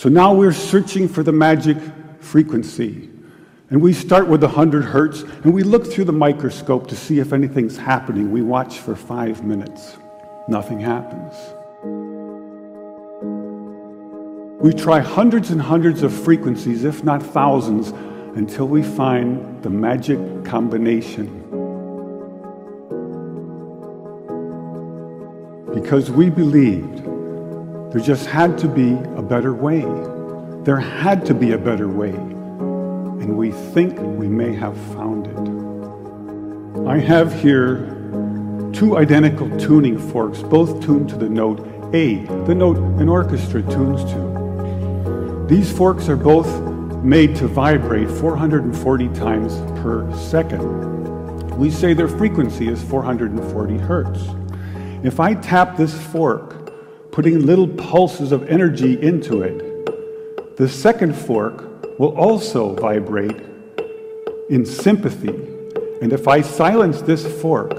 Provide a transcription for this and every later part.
So now we're searching for the magic frequency. And we start with 100 hertz, and we look through the microscope to see if anything's happening. We watch for 5 minutes. Nothing happens. We try hundreds and hundreds of frequencies, if not thousands, until we find the magic combination. Because we believed there just had to be a better way. There had to be a better way. And we think we may have found it. I have here two identical tuning forks, both tuned to the note A, the note an orchestra tunes to. These forks are both made to vibrate 440 times per second. We say their frequency is 440 hertz. If I tap this fork, putting little pulses of energy into it, the second fork will also vibrate in sympathy. And if I silence this fork,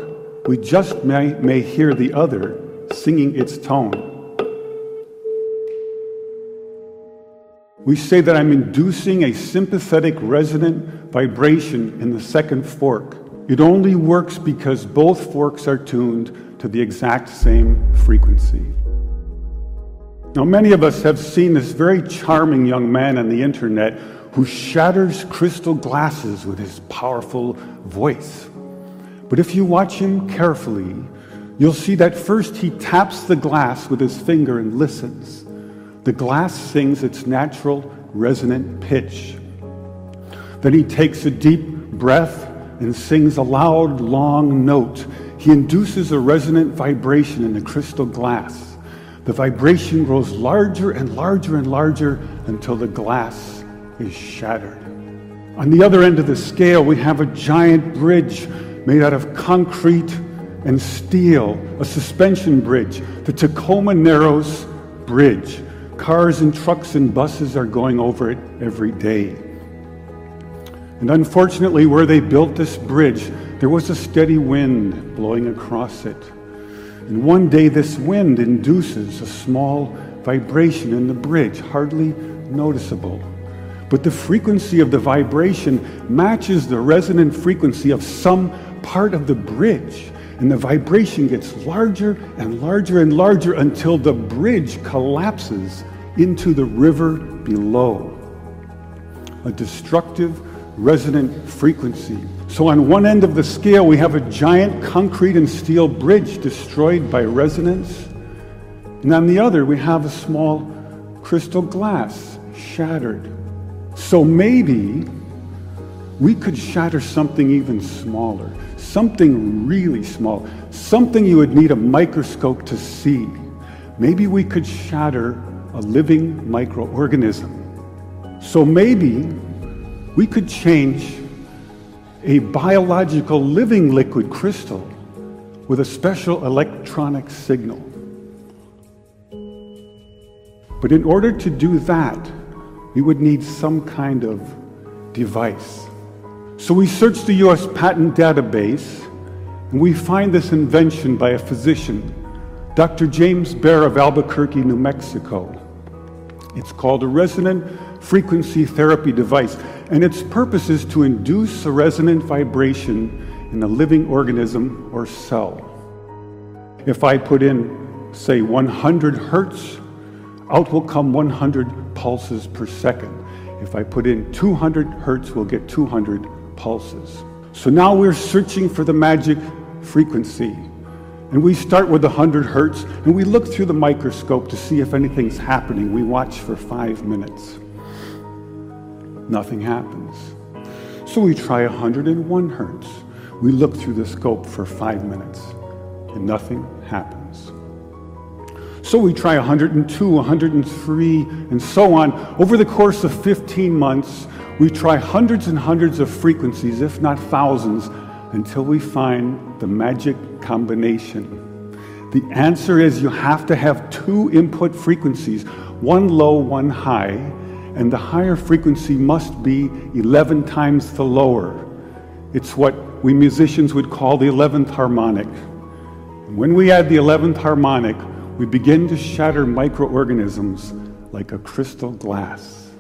we just may hear the other singing its tone. We say that I'm inducing a sympathetic resonant vibration in the second fork. It only works because both forks are tuned to the exact same frequency. Now, many of us have seen this very charming young man on the internet who shatters crystal glasses with his powerful voice. But if you watch him carefully, you'll see that first he taps the glass with his finger and listens. The glass sings its natural resonant pitch. Then he takes a deep breath and sings a loud, long note. He induces a resonant vibration in the crystal glass. The vibration grows larger and larger and larger until the glass is shattered. On the other end of the scale, we have a giant bridge made out of concrete and steel, a suspension bridge, the Tacoma Narrows Bridge. Cars and trucks and buses are going over it every day. And unfortunately, where they built this bridge, there was a steady wind blowing across it. And one day, this wind induces a small vibration in the bridge, hardly noticeable. But the frequency of the vibration matches the resonant frequency of some part of the bridge, and the vibration gets larger and larger and larger until the bridge collapses into the river below. A destructive resonant frequency. So on one end of the scale, we have a giant concrete and steel bridge destroyed by resonance, and on the other, we have a small crystal glass shattered. So maybe we could shatter something even smaller, something really small, something you would need a microscope to see. Maybe we could shatter a living microorganism. So maybe we could change a biological living liquid crystal with a special electronic signal. But in order to do that, we would need some kind of device. So we searched the U.S. patent database, and we find this invention by a physician, Dr. James Bear of Albuquerque, New Mexico. It's called a resonant frequency therapy device, and its purpose is to induce a resonant vibration in a living organism or cell. If I put in, say, 100 hertz, out will come 100 pulses per second. If I put in 200 hertz, we'll get 200 pulses. So now we're searching for the magic frequency. And we start with 100 hertz, and we look through the microscope to see if anything's happening. We watch for 5 minutes. Nothing happens. So we try 101 hertz. We look through the scope for 5 minutes, and nothing happens. So we try 102, 103, and so on. Over the course of 15 months, we try hundreds and hundreds of frequencies, if not thousands, until we find the magic combination. The answer is you have to have two input frequencies, one low, one high, and the higher frequency must be 11 times the lower. It's what we musicians would call the 11th harmonic. And when we add the 11th harmonic, we begin to shatter microorganisms like a crystal glass.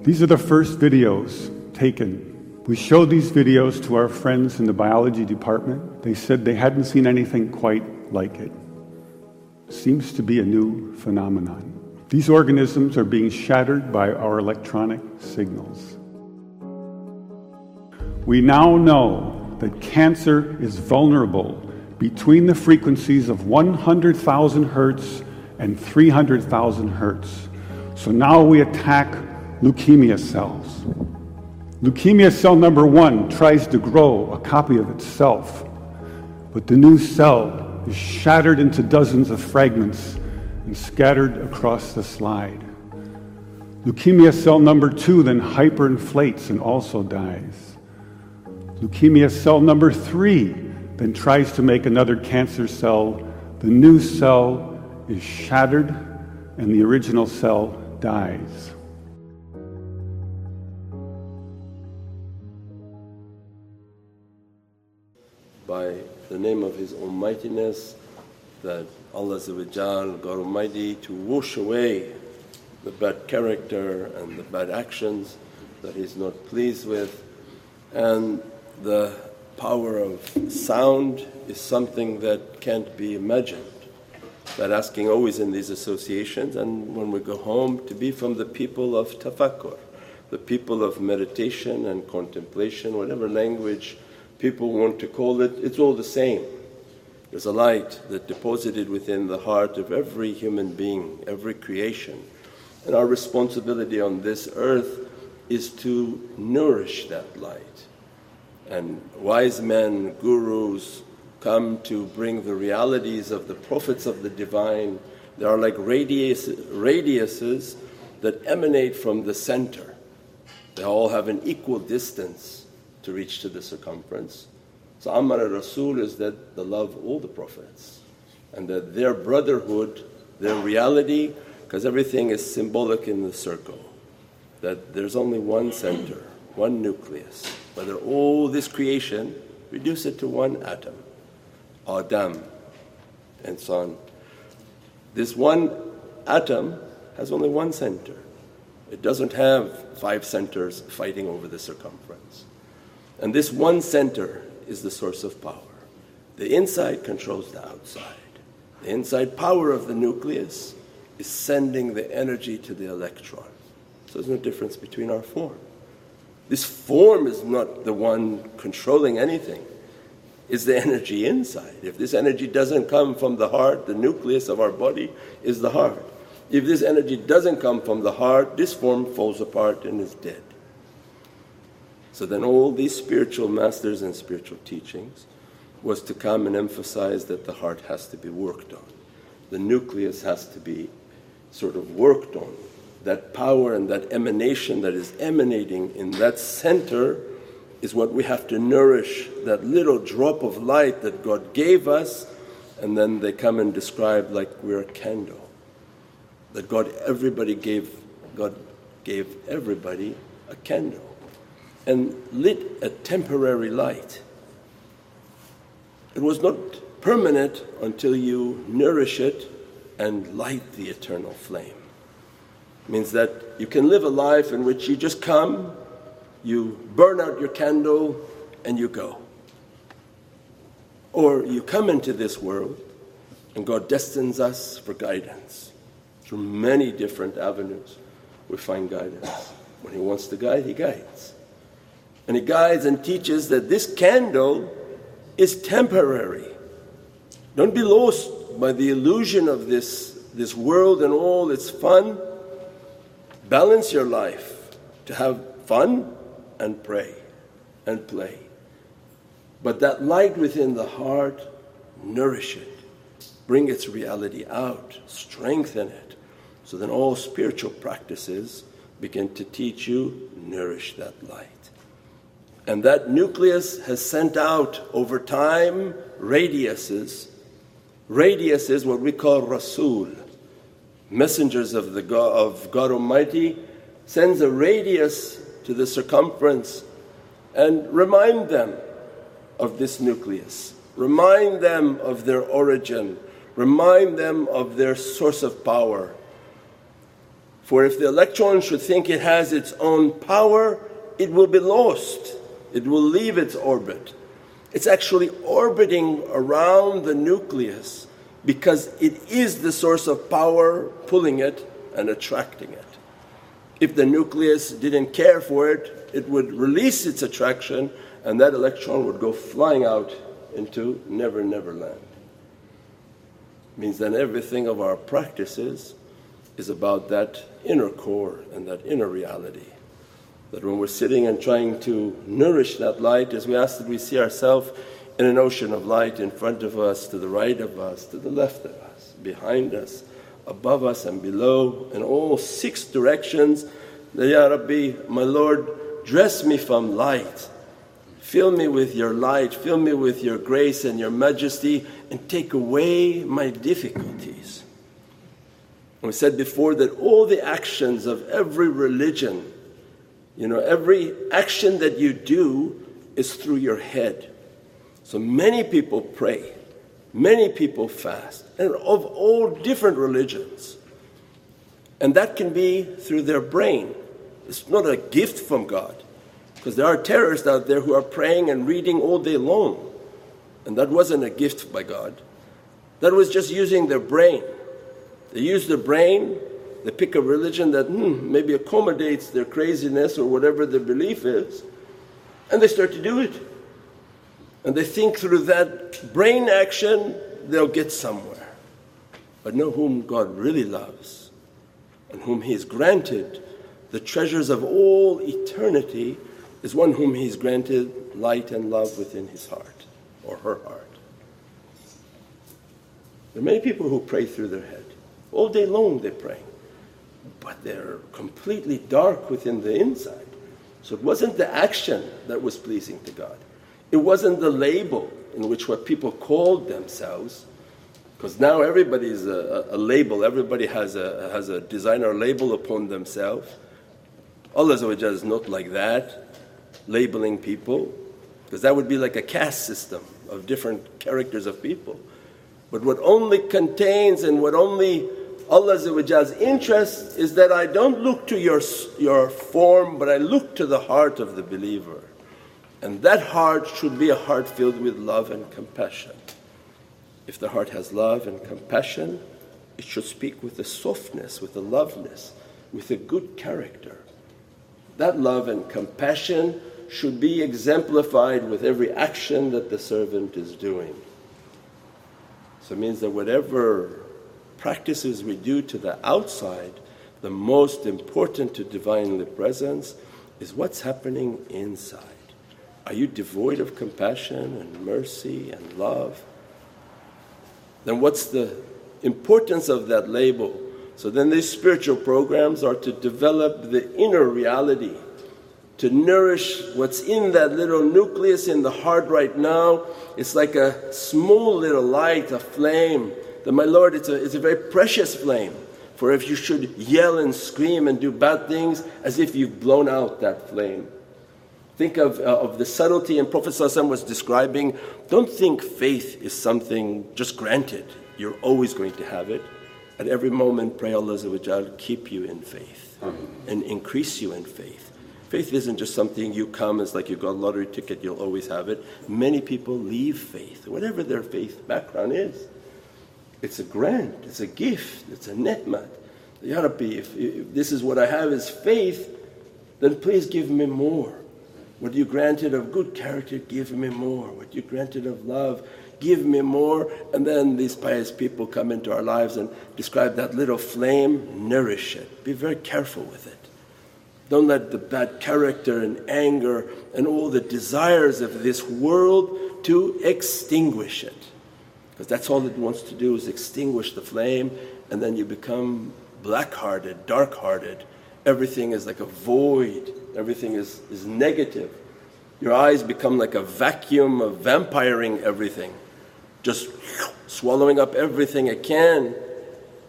These are the first videos taken. We showed these videos to our friends in the biology department. They said they hadn't seen anything quite like it. Seems to be a new phenomenon. These organisms are being shattered by our electronic signals. We now know that cancer is vulnerable between the frequencies of 100,000 hertz and 300,000 hertz. So now we attack leukemia cells. Leukemia cell number 1 tries to grow a copy of itself, but the new cell is shattered into dozens of fragments and scattered across the slide. Leukemia cell number 2 then hyperinflates and also dies. Leukemia cell number 3 then tries to make another cancer cell. The new cell is shattered and the original cell dies. By the name of His Almightiness, that Allah God Almighty to wash away the bad character and the bad actions that He's not pleased with. And the power of sound is something that can't be imagined. But asking always in these associations, and when we go home, to be from the people of tafakkur, the people of meditation and contemplation, whatever language people want to call it, it's all the same. There's a light that deposited within the heart of every human being, every creation. And our responsibility on this earth is to nourish that light. And wise men, gurus come to bring the realities of the prophets of the divine. They are like radiuses that emanate from the center. They all have an equal distance to reach to the circumference. So Amar al-Rasul is that they love all the prophets and that their brotherhood, their reality, because everything is symbolic in the circle, that there's only one center, one nucleus. Whether all this creation, reduce it to one atom, Adam, and so on. This one atom has only one center. It doesn't have five centers fighting over the circumference. And this one center is the source of power. The inside controls the outside. The inside power of the nucleus is sending the energy to the electron. So there's no difference between our form. This form is not the one controlling anything. It's the energy inside. If this energy doesn't come from the heart, the nucleus of our body is the heart. If this energy doesn't come from the heart, this form falls apart and is dead. So then all these spiritual masters and spiritual teachings was to come and emphasize that the heart has to be worked on. The nucleus has to be sort of worked on. That power and that emanation that is emanating in that center is what we have to nourish, that little drop of light that God gave us. And then they come and describe like we're a candle. That God gave everybody a candle and lit a temporary light. It was not permanent until you nourish it and light the eternal flame. Means that you can live a life in which you just come, you burn out your candle and you go. Or you come into this world and God destines us for guidance. Through many different avenues we find guidance. When He wants to guide, He guides. And He guides and teaches that this candle is temporary. Don't be lost by the illusion of this world and all its fun. Balance your life to have fun and pray and play. But that light within the heart, nourish it. Bring its reality out, strengthen it. So then all spiritual practices begin to teach you, nourish that light. And that nucleus has sent out over time radiuses. Radius is what we call Rasul. Messengers of God Almighty sends a radius to the circumference and remind them of this nucleus, remind them of their origin, remind them of their source of power. For if the electron should think it has its own power, it will be lost, it will leave its orbit. It's actually orbiting around the nucleus because it is the source of power pulling it and attracting it. If the nucleus didn't care for it, it would release its attraction and that electron would go flying out into never, never land. Means that everything of our practices is about that inner core and that inner reality. That when we're sitting and trying to nourish that light, as we ask that we see ourselves in an ocean of light in front of us, to the right of us, to the left of us, behind us, above us and below, in all six directions, that, Ya Rabbi, my Lord, dress me from light, fill me with your light, fill me with your grace and your majesty, and take away my difficulties. And we said before that all the actions of every religion, you know, every action that you do is through your head. So many people pray, many people fast, and of all different religions. And that can be through their brain. It's not a gift from God, because there are terrorists out there who are praying and reading all day long. And that wasn't a gift by God. That was just using their brain. They use their brain. They pick a religion that maybe accommodates their craziness or whatever their belief is, and they start to do it. And they think through that brain action they'll get somewhere. But know whom God really loves and whom He has granted the treasures of all eternity is one whom He's granted light and love within his heart or her heart. There are many people who pray through their head. All day long they pray. But they're completely dark within the inside. So it wasn't the action that was pleasing to God. It wasn't the label in which what people called themselves, because now everybody's a label, everybody has a designer label upon themselves. Allah is not like that, labeling people, because that would be like a caste system of different characters of people. But what only contains and what only Allah's interest is that I don't look to your form, but I look to the heart of the believer. And that heart should be a heart filled with love and compassion. If the heart has love and compassion, it should speak with a softness, with a loveliness, with a good character. That love and compassion should be exemplified with every action that the servant is doing. So it means that whatever practices we do to the outside, the most important to Divinely Presence is what's happening inside. Are you devoid of compassion and mercy and love? Then what's the importance of that label? So then these spiritual programs are to develop the inner reality, to nourish what's in that little nucleus in the heart right now. It's like a small little light, a flame. That, my Lord, it's a very precious flame. For if you should yell and scream and do bad things, as if you've blown out that flame. Think of the subtlety, and Prophet ﷺ was describing, don't think faith is something just granted. You're always going to have it. At every moment pray Allah keep you in faith and increase you in faith. Faith isn't just something you come, it's like you got a lottery ticket, you'll always have it. Many people leave faith, whatever their faith background is. It's a grant, it's a gift, it's a ni'mat. Ya Rabbi, if this is what I have is faith, then please give me more. What you granted of good character, give me more. What you granted of love, give me more. And then these pious people come into our lives and describe that little flame, nourish it. Be very careful with it. Don't let the bad character and anger and all the desires of this world to extinguish it. Because that's all it wants to do is extinguish the flame, and then you become black-hearted, dark-hearted. Everything is like a void, everything is negative. Your eyes become like a vacuum of vampiring everything, just swallowing up everything it can.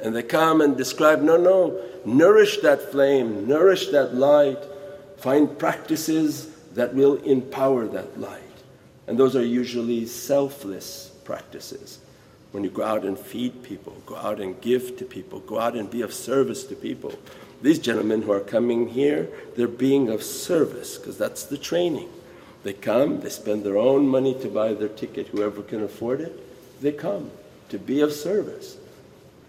And they come and describe, no, nourish that flame, nourish that light, find practices that will empower that light. And those are usually selfless practices. When you go out and feed people, go out and give to people, go out and be of service to people. These gentlemen who are coming here, they're being of service because that's the training. They come, they spend their own money to buy their ticket, whoever can afford it, they come to be of service.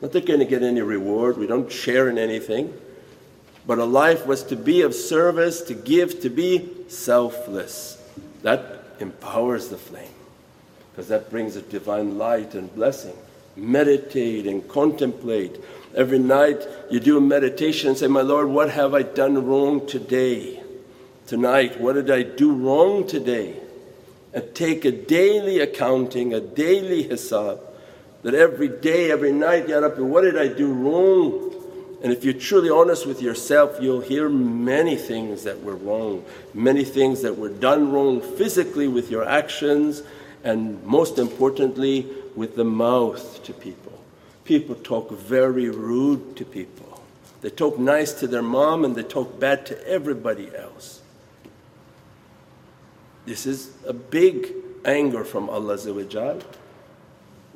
Not they're going to get any reward, we don't share in anything, but a life was to be of service, to give, to be selfless. That empowers the flame because that brings a divine light and blessing. Meditate and contemplate. Every night you do a meditation and say, my Lord, what have I done wrong today? Tonight, what did I do wrong today? And take a daily accounting, a daily hisab, that every day, every night, Ya Rabbi, what did I do wrong? And if you're truly honest with yourself, you'll hear many things that were wrong, many things that were done wrong physically with your actions, and most importantly with the mouth to people. People talk very rude to people. They talk nice to their mom and they talk bad to everybody else. This is a big anger from Allah.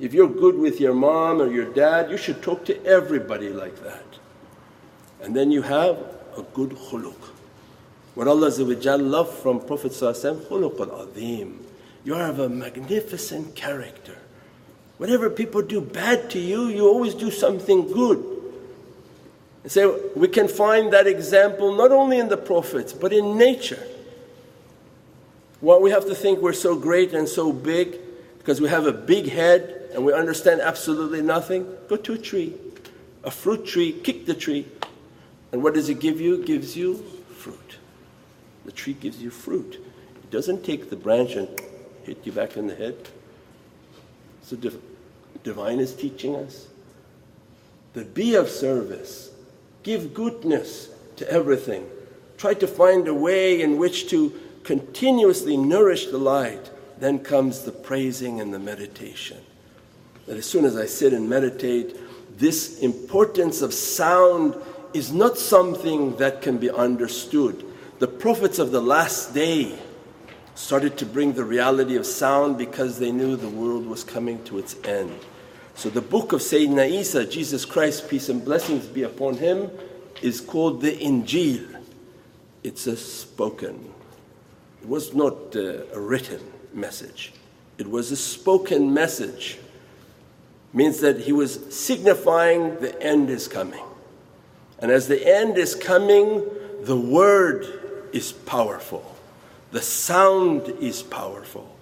If you're good with your mom or your dad, you should talk to everybody like that. And then you have a good khuluq. What Allah loved from Prophet khuluq al-azim. You have a magnificent character. Whenever people do bad to you, you always do something good. And so we can find that example not only in the Prophets but in nature. Well, we have to think we're so great and so big because we have a big head and we understand absolutely nothing. Go to a tree. A fruit tree, kick the tree, and what does it give you? It gives you fruit. The tree gives you fruit. It doesn't take the branch and hit you back in the head. So divine is teaching us that be of service, give goodness to everything. Try to find a way in which to continuously nourish the light. Then comes the praising and the meditation. That as soon as I sit and meditate, this importance of sound is not something that can be understood. The Prophets of the last day started to bring the reality of sound because they knew the world was coming to its end. So the book of Sayyidina Isa, Jesus Christ, peace and blessings be upon him, is called the Injil. It's a spoken. It was not a written message. It was a spoken message. Means that he was signifying the end is coming. And as the end is coming, the word is powerful. The sound is powerful.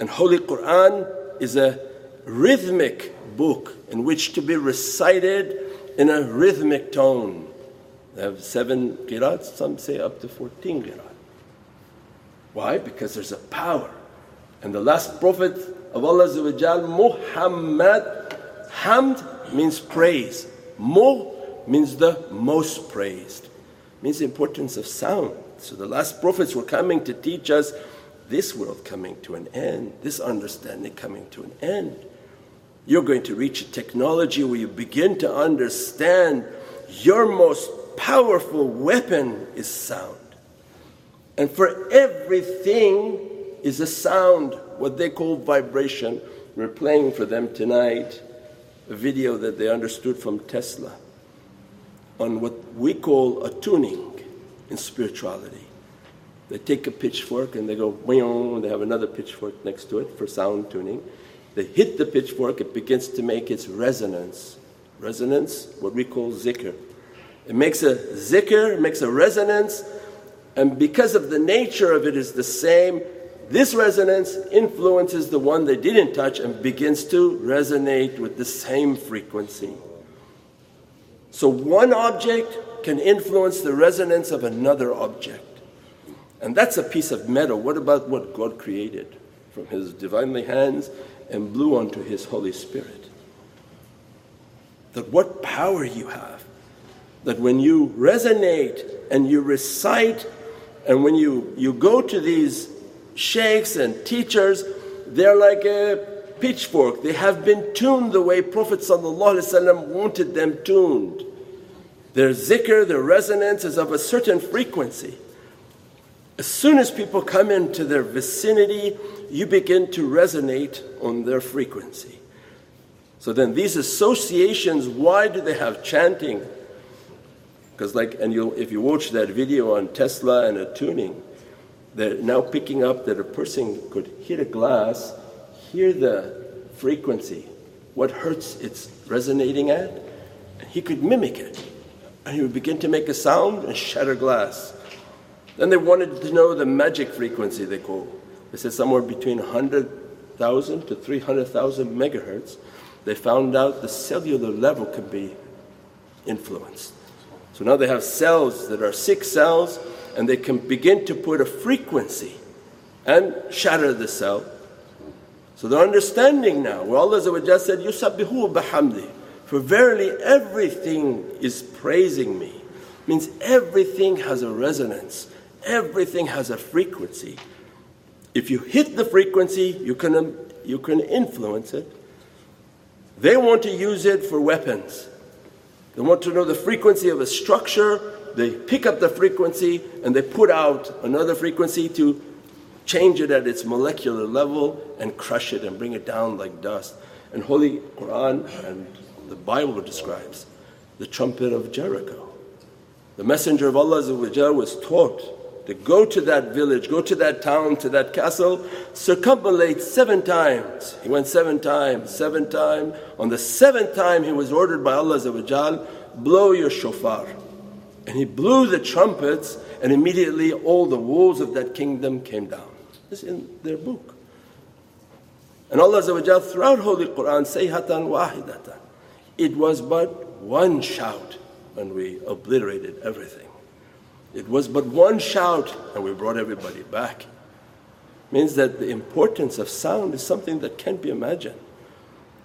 And Holy Qur'an is a rhythmic book in which to be recited in a rhythmic tone. They have 7 qira'at, some say up to 14 qira'at. Why? Because there's a power. And the last Prophet of Allah, Muhammad, hamd means praise, mu means the most praised, means the importance of sound. So the last Prophets were coming to teach us this world coming to an end, this understanding coming to an end. You're going to reach a technology where you begin to understand your most powerful weapon is sound. And for everything is a sound, what they call vibration. We're playing for them tonight a video that they understood from Tesla on what we call a tuning in spirituality. They take a pitchfork and they go, and they have another pitchfork next to it for sound tuning. They hit the pitchfork, it begins to make its resonance. Resonance, what we call zikr. It makes a zikr, it makes a resonance, and because of the nature of it is the same, this resonance influences the one they didn't touch and begins to resonate with the same frequency. So one object can influence the resonance of another object. And that's a piece of metal. What about what God created from His divinely hands and blew onto His Holy Spirit? That what power you have. That when you resonate and you recite and when you go to these shaykhs and teachers, they're like a pitchfork. They have been tuned the way Prophet ﷺ wanted them tuned. Their zikr, their resonance is of a certain frequency. As soon as people come into their vicinity, you begin to resonate on their frequency. So then these associations, why do they have chanting? Because if you watch that video on Tesla and the tuning, they're now picking up that a person could hit a glass, hear the frequency, what hertz it's resonating at, and he could mimic it. And he would begin to make a sound and shatter glass. Then they wanted to know the magic frequency, they call. They said somewhere between 100,000 to 300,000 megahertz, they found out the cellular level can be influenced. So now they have cells that are 6 cells, and they can begin to put a frequency and shatter the cell. So they're understanding now, where Allah said, Yusabbihu bihamdi, for verily everything is praising me. Means everything has a resonance, everything has a frequency. If you hit the frequency, you can influence it. They want to use it for weapons. They want to know the frequency of a structure, they pick up the frequency and they put out another frequency to change it at its molecular level and crush it and bring it down like dust. And Holy Quran and the Bible describes the trumpet of Jericho. The Messenger of Allah was taught to go to that village, go to that town, to that castle, circumambulate 7 times. He went 7 times. On the 7th time he was ordered by Allah, blow your shofar. And he blew the trumpets and immediately all the walls of that kingdom came down. It's in their book. And Allah throughout Holy Quran, sayhatan wahidatan. It was but one shout. And we obliterated everything. It was but one shout and we brought everybody back. Means that the importance of sound is something that can't be imagined.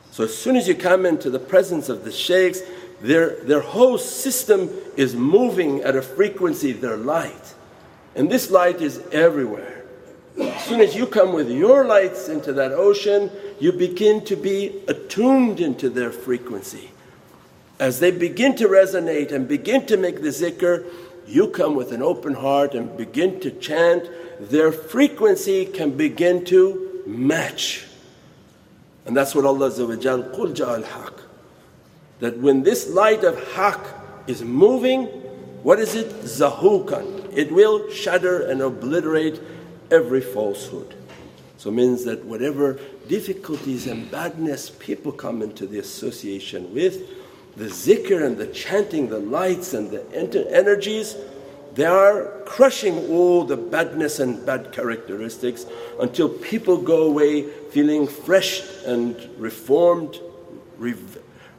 So as soon as you come into the presence of the shaykhs, their whole system is moving at a frequency, their light. And this light is everywhere. As soon as you come with your lights into that ocean, you begin to be attuned into their frequency. As they begin to resonate and begin to make the zikr, you come with an open heart and begin to chant, their frequency can begin to match. And that's what Allah Qul ja'al haq. That when this light of haq is moving, what is it? Zahukan. It will shatter and obliterate every falsehood. So it means that whatever difficulties and badness people come into the association with, the zikr and the chanting, the lights and the energies, they are crushing all the badness and bad characteristics until people go away feeling fresh and reformed,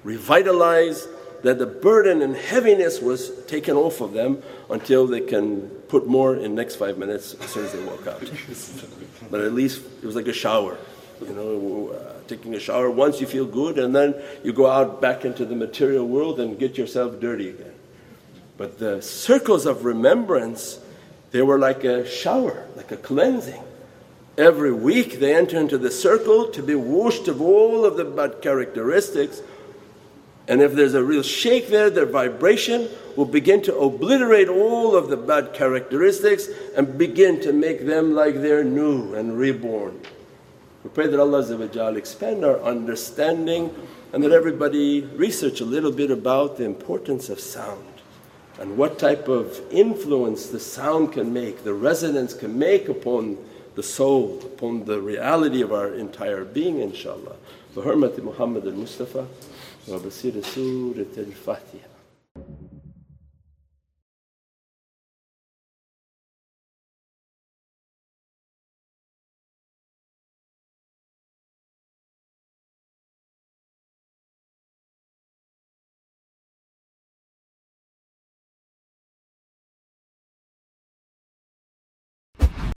revitalized, that the burden and heaviness was taken off of them until they can put more in next 5 minutes as soon as they walk out. But at least it was like a shower. You know, taking a shower, once you feel good and then you go out back into the material world and get yourself dirty again. But the circles of remembrance, they were like a shower, like a cleansing. Every week they enter into the circle to be washed of all of the bad characteristics. And if there's a real shaykh there, their vibration will begin to obliterate all of the bad characteristics and begin to make them like they're new and reborn. We pray that Allah expand our understanding and that everybody research a little bit about the importance of sound and what type of influence the sound can make, the resonance can make upon the soul, upon the reality of our entire being, inshaAllah. Bi hurmati Muhammad al-Mustafa wa bi siri Surat al-Fatiha.